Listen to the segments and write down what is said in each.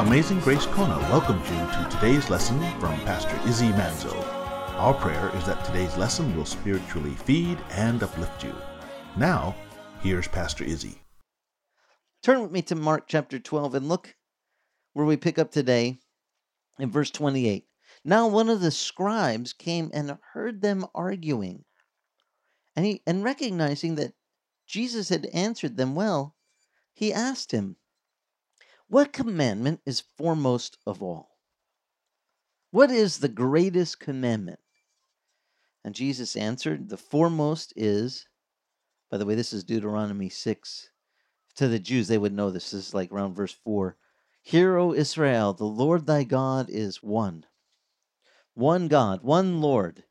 Amazing Grace Kona welcomes you to today's lesson from Pastor Izzy Manzo. Our prayer is that today's lesson will spiritually feed and uplift you. Now, here's Pastor Izzy. Turn with me to Mark chapter 12 and look where we pick up today in verse 28. Now one of the scribes came and heard them arguing, and recognizing that Jesus had answered them well, he asked him, "What commandment is foremost of all? What is the greatest commandment?" And Jesus answered, "The foremost is," by the way, this is Deuteronomy 6. To the Jews, they would know this. This is like around verse 4. "Hear, O Israel, the Lord thy God is one. One God, one Lord.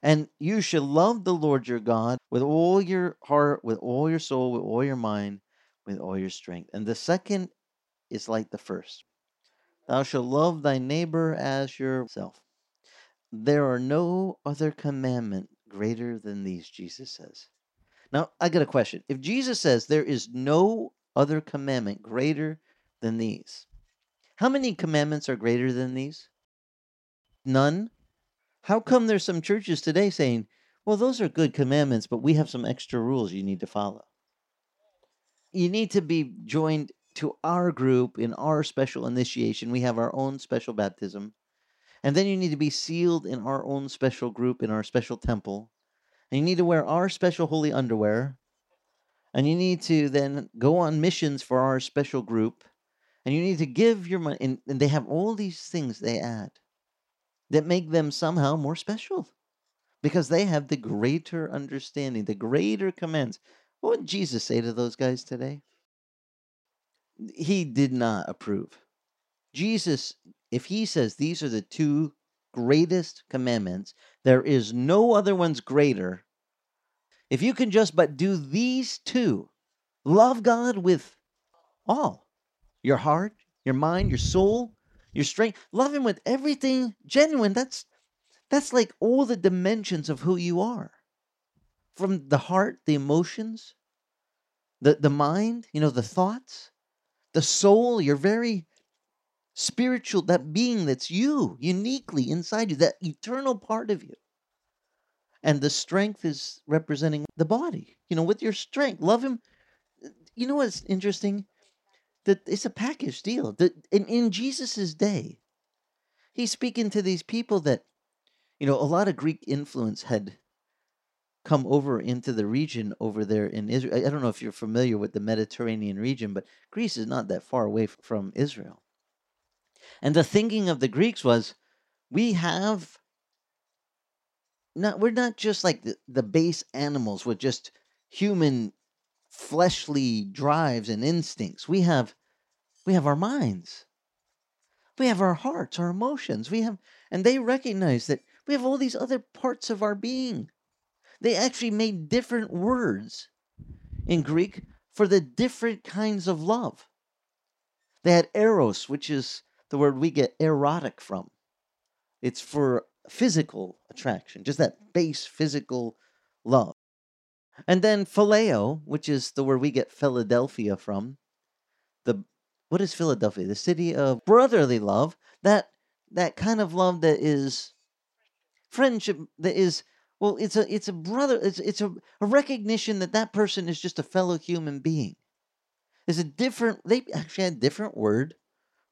And you shall love the Lord your God with all your heart, with all your soul, with all your mind, with all your strength. And the second is like the first. Thou shalt love thy neighbor as yourself. There are no other commandment greater than these," Jesus says. Now, I got a question. If Jesus says there is no other commandment greater than these, how many commandments are greater than these? None. How come there's some churches today saying, well, those are good commandments, but we have some extra rules you need to follow? You need to be joined to our group in our special initiation. We have our own special baptism. And then you need to be sealed in our own special group in our special temple. And you need to wear our special holy underwear. And you need to then go on missions for our special group. And you need to give your money. And they have all these things they add that make them somehow more special, because they have the greater understanding, the greater commands. What would Jesus say to those guys today? He did not approve. Jesus, if he says these are the two greatest commandments, there is no other ones greater. If you can just but do these two, love God with all, your heart, your mind, your soul, your strength, love him with everything genuine. That's like all the dimensions of who you are. From the heart, the emotions, the mind, the thoughts, the soul, your very spiritual, that being that's you, uniquely inside you, that eternal part of you. And the strength is representing the body. With your strength, love him. You know what's interesting? That it's a package deal. In Jesus' day, he's speaking to these people that, a lot of Greek influence had come over into the region over there in Israel. I don't know if you're familiar with the Mediterranean region, but Greece is not that far away from Israel. And the thinking of the Greeks was, we're not just like the base animals with just human fleshly drives and instincts. We have our minds. We have our hearts, our emotions. And they recognize that we have all these other parts of our being. They actually made different words in Greek for the different kinds of love. They had eros, which is the word we get erotic from. It's for physical attraction, just that base physical love. And then phileo, which is the word we get Philadelphia from. What is Philadelphia? The city of brotherly love, that kind of love that is friendship, that is, well, it's a brother, it's a recognition that person is just a fellow human being. They actually had a different word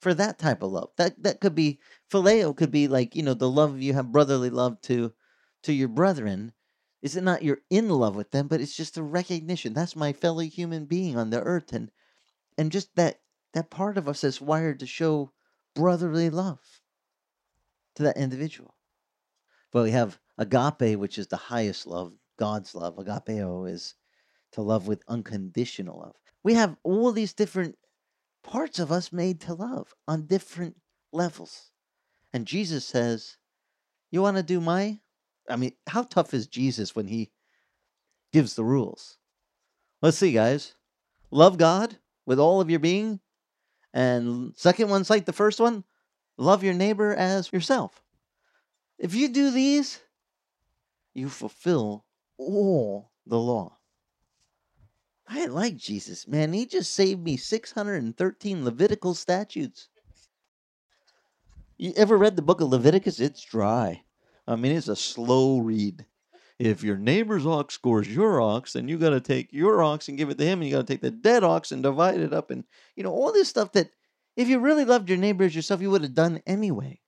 for that type of love. That could be, phileo could be like, the love you have, brotherly love to your brethren. Is it not you're in love with them, but it's just a recognition. That's my fellow human being on the earth. And just that part of us is wired to show brotherly love to that individual. But we have agape, which is the highest love, God's love. Agapeo is to love with unconditional love. We have all these different parts of us made to love on different levels. And Jesus says, you want to do how tough is Jesus when he gives the rules? Let's see, guys. Love God with all of your being. And second one's like the first one. Love your neighbor as yourself. If you do these, you fulfill all the law. I like Jesus, man. He just saved me 613 Levitical statutes. You ever read the book of Leviticus? It's dry. I mean, it's a slow read. If your neighbor's ox scores your ox, then you got to take your ox and give it to him, and you got to take the dead ox and divide it up, and you know all this stuff that if you really loved your neighbor as yourself, you would have done anyway.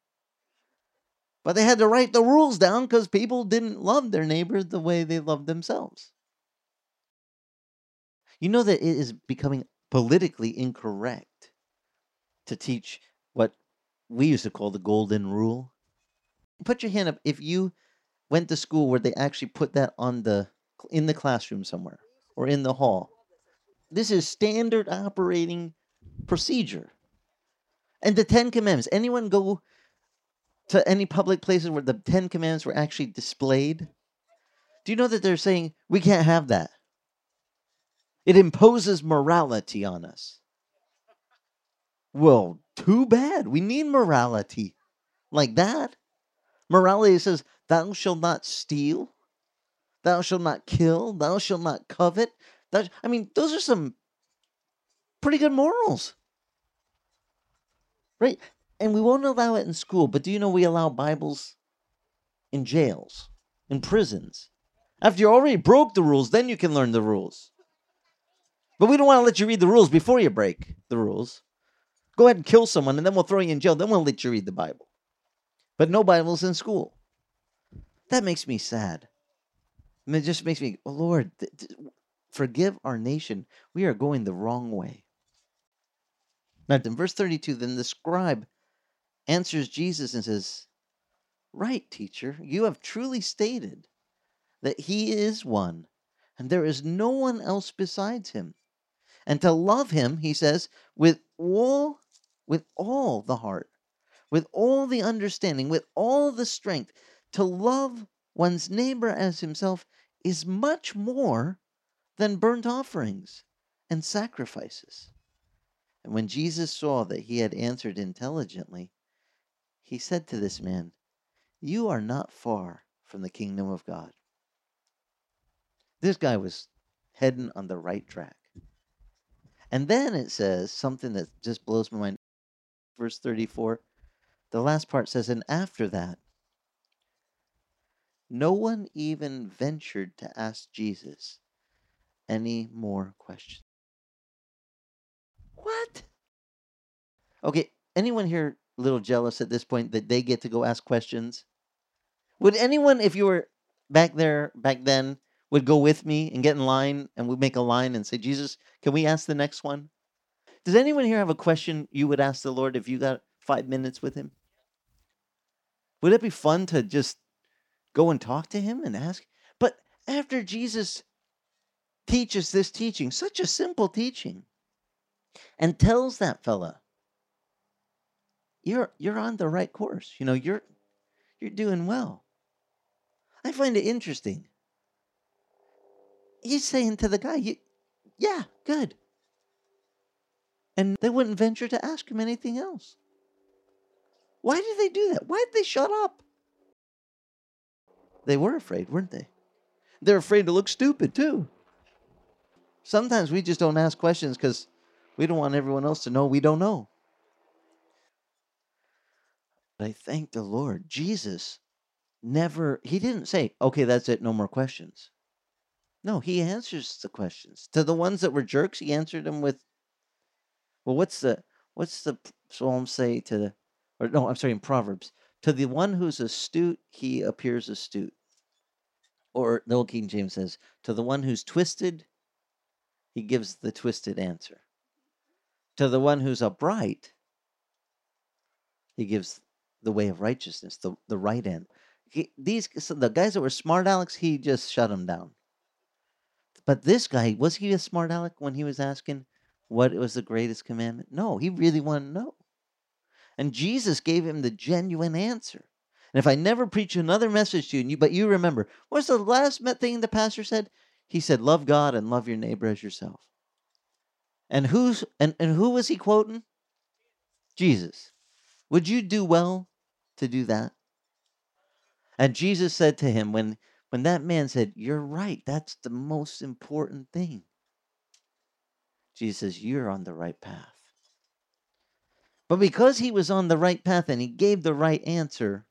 But they had to write the rules down because people didn't love their neighbor the way they loved themselves. You know that it is becoming politically incorrect to teach what we used to call the golden rule. Put your hand up if you went to school where they actually put that on in the classroom somewhere or in the hall. This is standard operating procedure. And the Ten Commandments. Anyone go to any public places where the Ten Commandments were actually displayed? Do you know that they're saying, we can't have that? It imposes morality on us. Well, too bad. We need morality like that. Morality says, thou shalt not steal. Thou shalt not kill. Thou shalt not covet. I mean, those are some pretty good morals. Right? And we won't allow it in school, but do you know we allow Bibles in jails, in prisons? After you already broke the rules, then you can learn the rules. But we don't want to let you read the rules before you break the rules. Go ahead and kill someone, and then we'll throw you in jail. Then we'll let you read the Bible. But no Bibles in school. That makes me sad. I mean, it just makes me, oh, Lord, forgive our nation. We are going the wrong way. Now, in verse 32, then the scribe answers Jesus and says, right, teacher, you have truly stated that he is one, and there is no one else besides him. And to love him, he says, with all the heart, with all the understanding, with all the strength, to love one's neighbor as himself is much more than burnt offerings and sacrifices. And when Jesus saw that he had answered intelligently, he said to this man, you are not far from the kingdom of God. This guy was heading on the right track. And then it says something that just blows my mind. Verse 34, the last part says, and after that, no one even ventured to ask Jesus any more questions. What? Okay, anyone here a little jealous at this point that they get to go ask questions? Would anyone, if you were back then, would go with me and get in line and we'd make a line and say, Jesus, can we ask the next one? Does anyone here have a question you would ask the Lord if you got 5 minutes with him? Would it be fun to just go and talk to him and ask? But after Jesus teaches this teaching, such a simple teaching, and tells that fella, you're on the right course. You know, you're doing well. I find it interesting. He's saying to the guy, yeah, good. And they wouldn't venture to ask him anything else. Why did they do that? Why did they shut up? They were afraid, weren't they? They're afraid to look stupid, too. Sometimes we just don't ask questions because we don't want everyone else to know we don't know. But I thank the Lord. Jesus he didn't say, okay, that's it, no more questions. No, he answers the questions. To the ones that were jerks, he answered them with, well, what's the Psalm say in Proverbs. To the one who's astute, he appears astute. Or the old King James says, to the one who's twisted, he gives the twisted answer. To the one who's upright, he gives the way of righteousness, the right end. The guys that were smart Alex, he just shut them down. But this guy, was he a smart Aleck when he was asking what was the greatest commandment? No, he really wanted to know. And Jesus gave him the genuine answer. And if I never preach another message to you, but you remember, what's the last thing the pastor said? He said, love God and love your neighbor as yourself. And who was he quoting? Jesus. Would you do well to do that? And Jesus said to him, when that man said, you're right, that's the most important thing. Jesus says, you're on the right path. But because he was on the right path and he gave the right answer,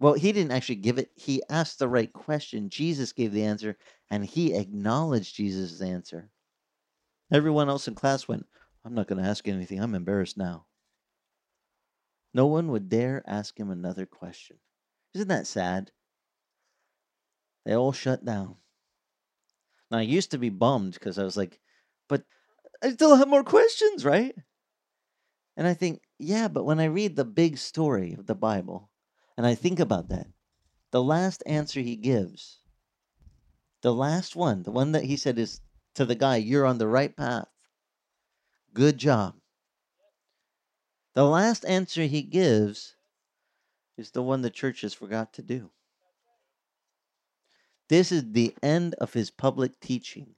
well, he didn't actually give it. He asked the right question. Jesus gave the answer, and he acknowledged Jesus' answer. Everyone else in class went, I'm not going to ask anything. I'm embarrassed now. No one would dare ask him another question. Isn't that sad? They all shut down. Now, I used to be bummed because I was like, but I still have more questions, right? And I think, yeah, but when I read the big story of the Bible, and I think about that, the last answer he gives, the last one, the one that he said is to the guy, you're on the right path. Good job. The last answer he gives is the one the church has forgot to do. This is the end of his public teaching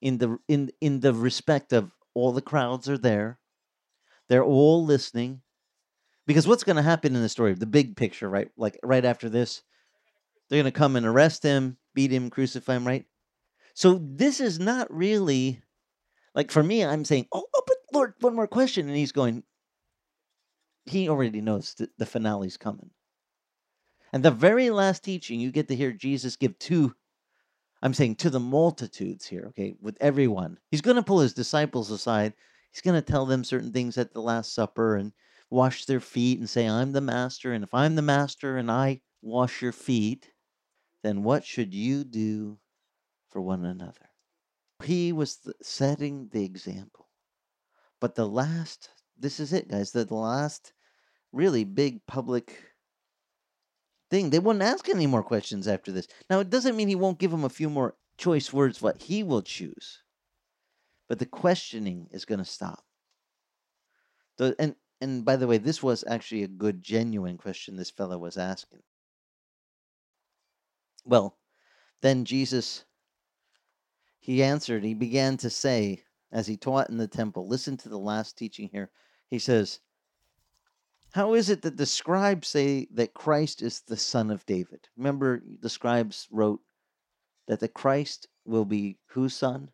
in the respect of all the crowds are there. They're all listening. Because what's going to happen in the story, the big picture, right? Like right after this, they're going to come and arrest him, beat him, crucify him, right? So this is not really, like for me, I'm saying, oh, but Lord, one more question. And he's going, he already knows that the finale's coming. And the very last teaching, you get to hear Jesus give to the multitudes here, okay, with everyone. He's going to pull his disciples aside. He's going to tell them certain things at the Last Supper and wash their feet and say, I'm the master, and if I'm the master and I wash your feet, then what should you do for one another? He was setting the example. But the last, this is it, guys, the last really big public thing. They wouldn't ask any more questions after this. Now, it doesn't mean he won't give them a few more choice words, what he will choose. But the questioning is going to stop. And by the way, this was actually a good, genuine question this fellow was asking. Well, then Jesus, he answered, he began to say, as he taught in the temple, listen to the last teaching here. He says, how is it that the scribes say that Christ is the son of David? Remember, the scribes wrote that the Christ will be whose son?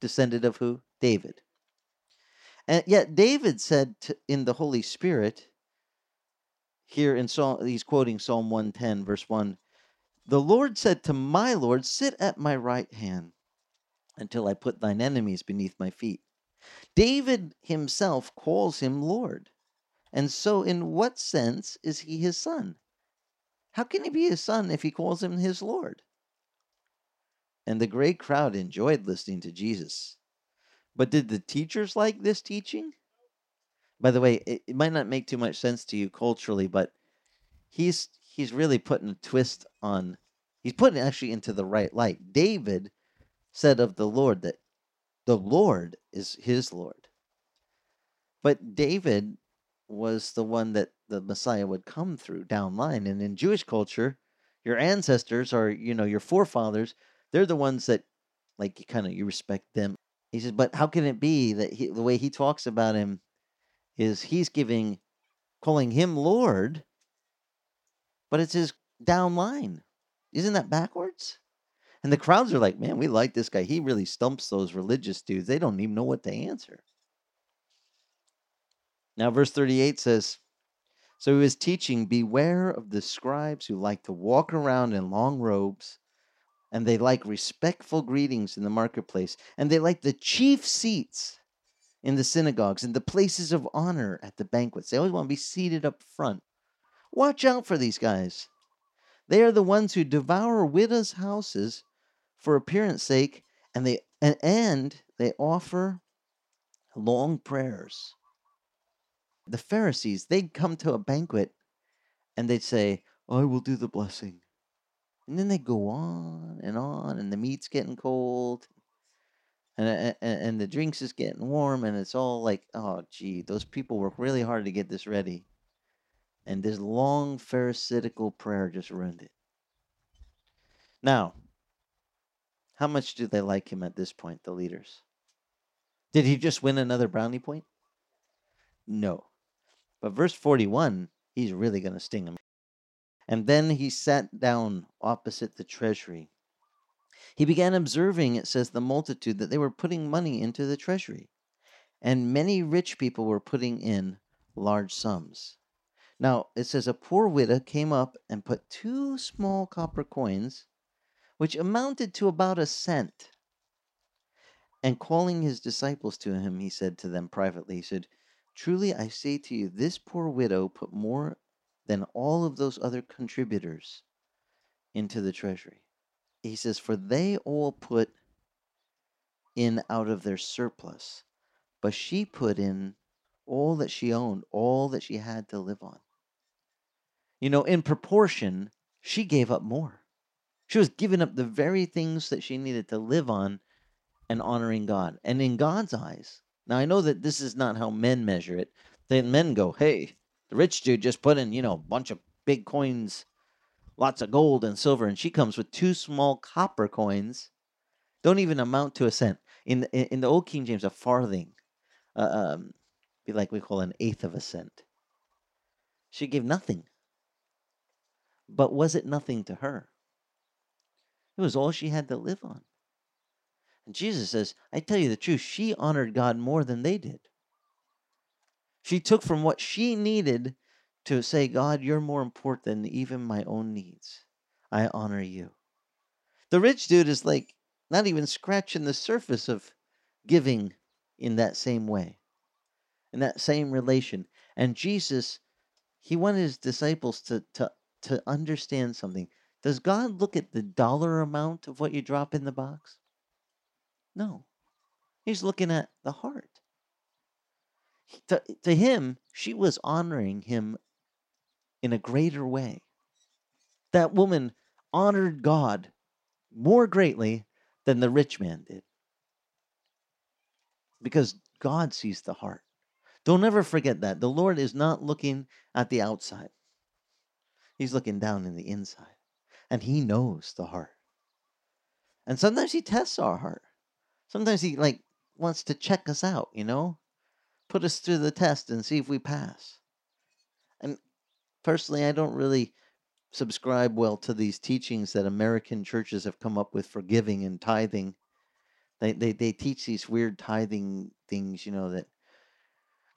Descendant of who? David. And yet David said in the Holy Spirit, here in Psalm, he's quoting Psalm 110, verse 1, the Lord said to my Lord, sit at my right hand until I put thine enemies beneath my feet. David himself calls him Lord. And so in what sense is he his son? How can he be his son if he calls him his Lord? And the great crowd enjoyed listening to Jesus. But did the teachers like this teaching? By the way, it might not make too much sense to you culturally, but he's really putting a twist on, he's putting it actually into the right light. David said of the Lord that the Lord is his Lord. But David was the one that the Messiah would come through down line. And in Jewish culture, your ancestors are, your forefathers, they're the ones that you respect them. He says, but how can it be that the way he talks about him is he's calling him Lord, but it's his down line. Isn't that backwards? And the crowds are like, man, we like this guy. He really stumps those religious dudes. They don't even know what to answer. Now, verse 38 says, so he was teaching, beware of the scribes who like to walk around in long robes, and they like respectful greetings in the marketplace, and they like the chief seats in the synagogues and the places of honor at the banquets. They always want to be seated up front. Watch out for these guys. They are the ones who devour widows' houses for appearance sake, and they offer long prayers. The Pharisees, they'd come to a banquet, and they'd say, I will do the blessing. And then they go on, and the meat's getting cold, and the drinks is getting warm, and it's all like, oh, gee, those people work really hard to get this ready. And this long Pharisaical prayer just ruined it. Now, how much do they like him at this point, the leaders? Did he just win another brownie point? No. But verse 41, he's really going to sting him. And then he sat down opposite the treasury. He began observing, it says, the multitude, that they were putting money into the treasury. and many rich people were putting in large sums. Now, it says, a poor widow came up and put 2 small copper coins, which amounted to about a cent. And calling his disciples to him, he said to them privately, he said, truly I say to you, this poor widow put more than all of those other contributors into the treasury. He says, for they all put in out of their surplus, but she put in all that she owned, all that she had to live on. You know, in proportion, she gave up more. She was giving up the very things that she needed to live on and honoring God. And in God's eyes, now I know that this is not how men measure it. Then men go, hey, the rich dude just put in, you know, a bunch of big coins, lots of gold and silver, and she comes with 2 small copper coins, don't even amount to a cent. In the old King James, a farthing, be like we call an eighth of a cent. She gave nothing. But was it nothing to her? It was all she had to live on. And Jesus says, I tell you the truth, she honored God more than they did. She took from what she needed to say, God, you're more important than even my own needs. I honor you. The rich dude is like not even scratching the surface of giving in that same way, in that same relation. And Jesus, he wanted his disciples to understand something. Does God look at the dollar amount of what you drop in the box? No. He's looking at the heart. To him, she was honoring him in a greater way. That woman honored God more greatly than the rich man did. Because God sees the heart. Don't ever forget that. The Lord is not looking at the outside. He's looking down in the inside. And he knows the heart. And sometimes he tests our heart. Sometimes he wants to check us out, you know? Put us through the test and see if we pass. And personally, I don't really subscribe well to these teachings that American churches have come up with for giving and tithing. They teach these weird tithing things, you know, that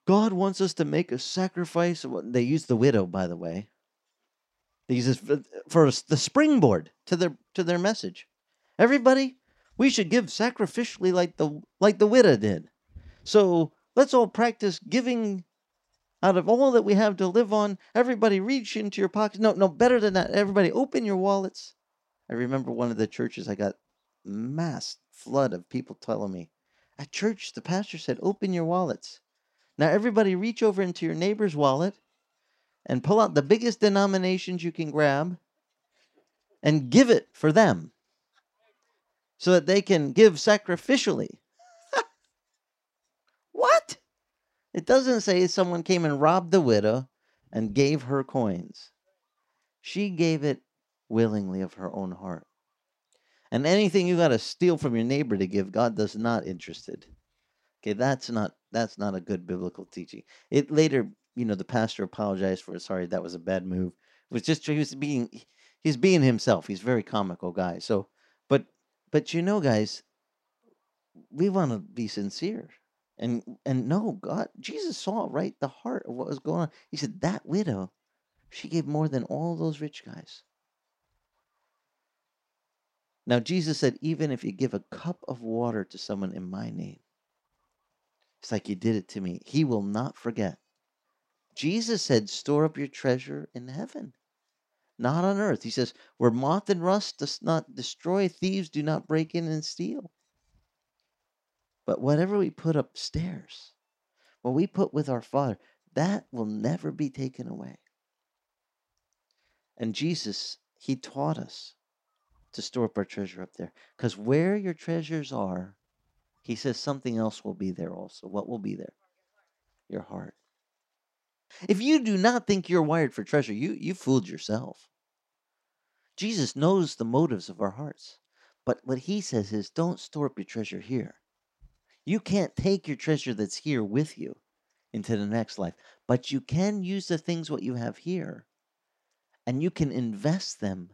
God wants us to make a sacrifice. They use the widow, by the way. They use this for the springboard to their message. Everybody, we should give sacrificially like the widow did. So let's all practice giving out of all that we have to live on. Everybody reach into your pockets. No, better than that. Everybody open your wallets. I remember one of the churches, I got a mass flood of people telling me, at church, the pastor said, open your wallets. Now everybody reach over into your neighbor's wallet and pull out the biggest denominations you can grab and give it for them so that they can give sacrificially. What? It doesn't say someone came and robbed the widow and gave her coins. She gave it willingly of her own heart. And anything you got to steal from your neighbor to give, God does not interested. Okay, that's not a good biblical teaching. It later, you know, the pastor apologized for it. Sorry, that was a bad move. It was just he's being himself. He's a very comical guy. So, but you know, guys, we want to be sincere. And no, God, Jesus saw right the heart of what was going on. He said, that widow, she gave more than all those rich guys. Now, Jesus said, even if you give a cup of water to someone in my name, it's like you did it to me. He will not forget. Jesus said, store up your treasure in heaven, not on earth. He says, where moth and rust does not destroy, thieves do not break in and steal. But whatever we put upstairs, what we put with our Father, that will never be taken away. And Jesus, he taught us to store up our treasure up there. Because where your treasures are, he says something else will be there also. What will be there? Your heart. If you do not think you're wired for treasure, you fooled yourself. Jesus knows the motives of our hearts. But what he says is, don't store up your treasure here. You can't take your treasure that's here with you into the next life, but you can use the things what you have here, and you can invest them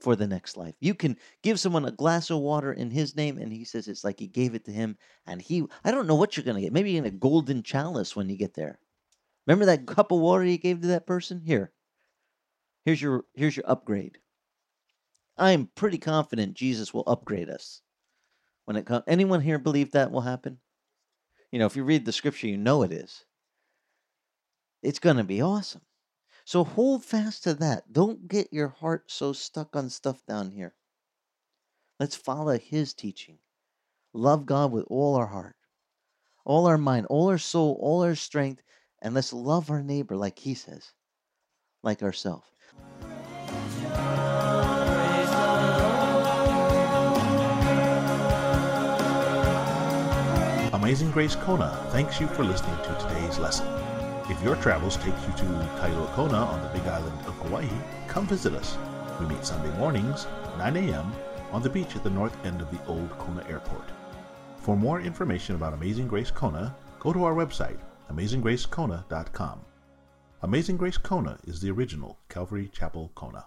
for the next life. You can give someone a glass of water in his name, and he says it's like he gave it to him, and I don't know what you're going to get. Maybe you're going to get a golden chalice when you get there. Remember that cup of water you gave to that person? Here's your upgrade. I'm pretty confident Jesus will upgrade us. When it comes, anyone here believe that will happen? You know, if you read the scripture, you know it is. It's going to be awesome. So hold fast to that. Don't get your heart so stuck on stuff down here. Let's follow his teaching. Love God with all our heart, all our mind, all our soul, all our strength, and let's love our neighbor like he says, like ourselves. Amazing Grace Kona thanks you for listening to today's lesson. If your travels take you to Kailua Kona on the Big Island of Hawaii, come visit us. We meet Sunday mornings, 9 a.m., on the beach at the north end of the old Kona Airport. For more information about Amazing Grace Kona, go to our website, AmazingGraceKona.com. Amazing Grace Kona is the original Calvary Chapel Kona.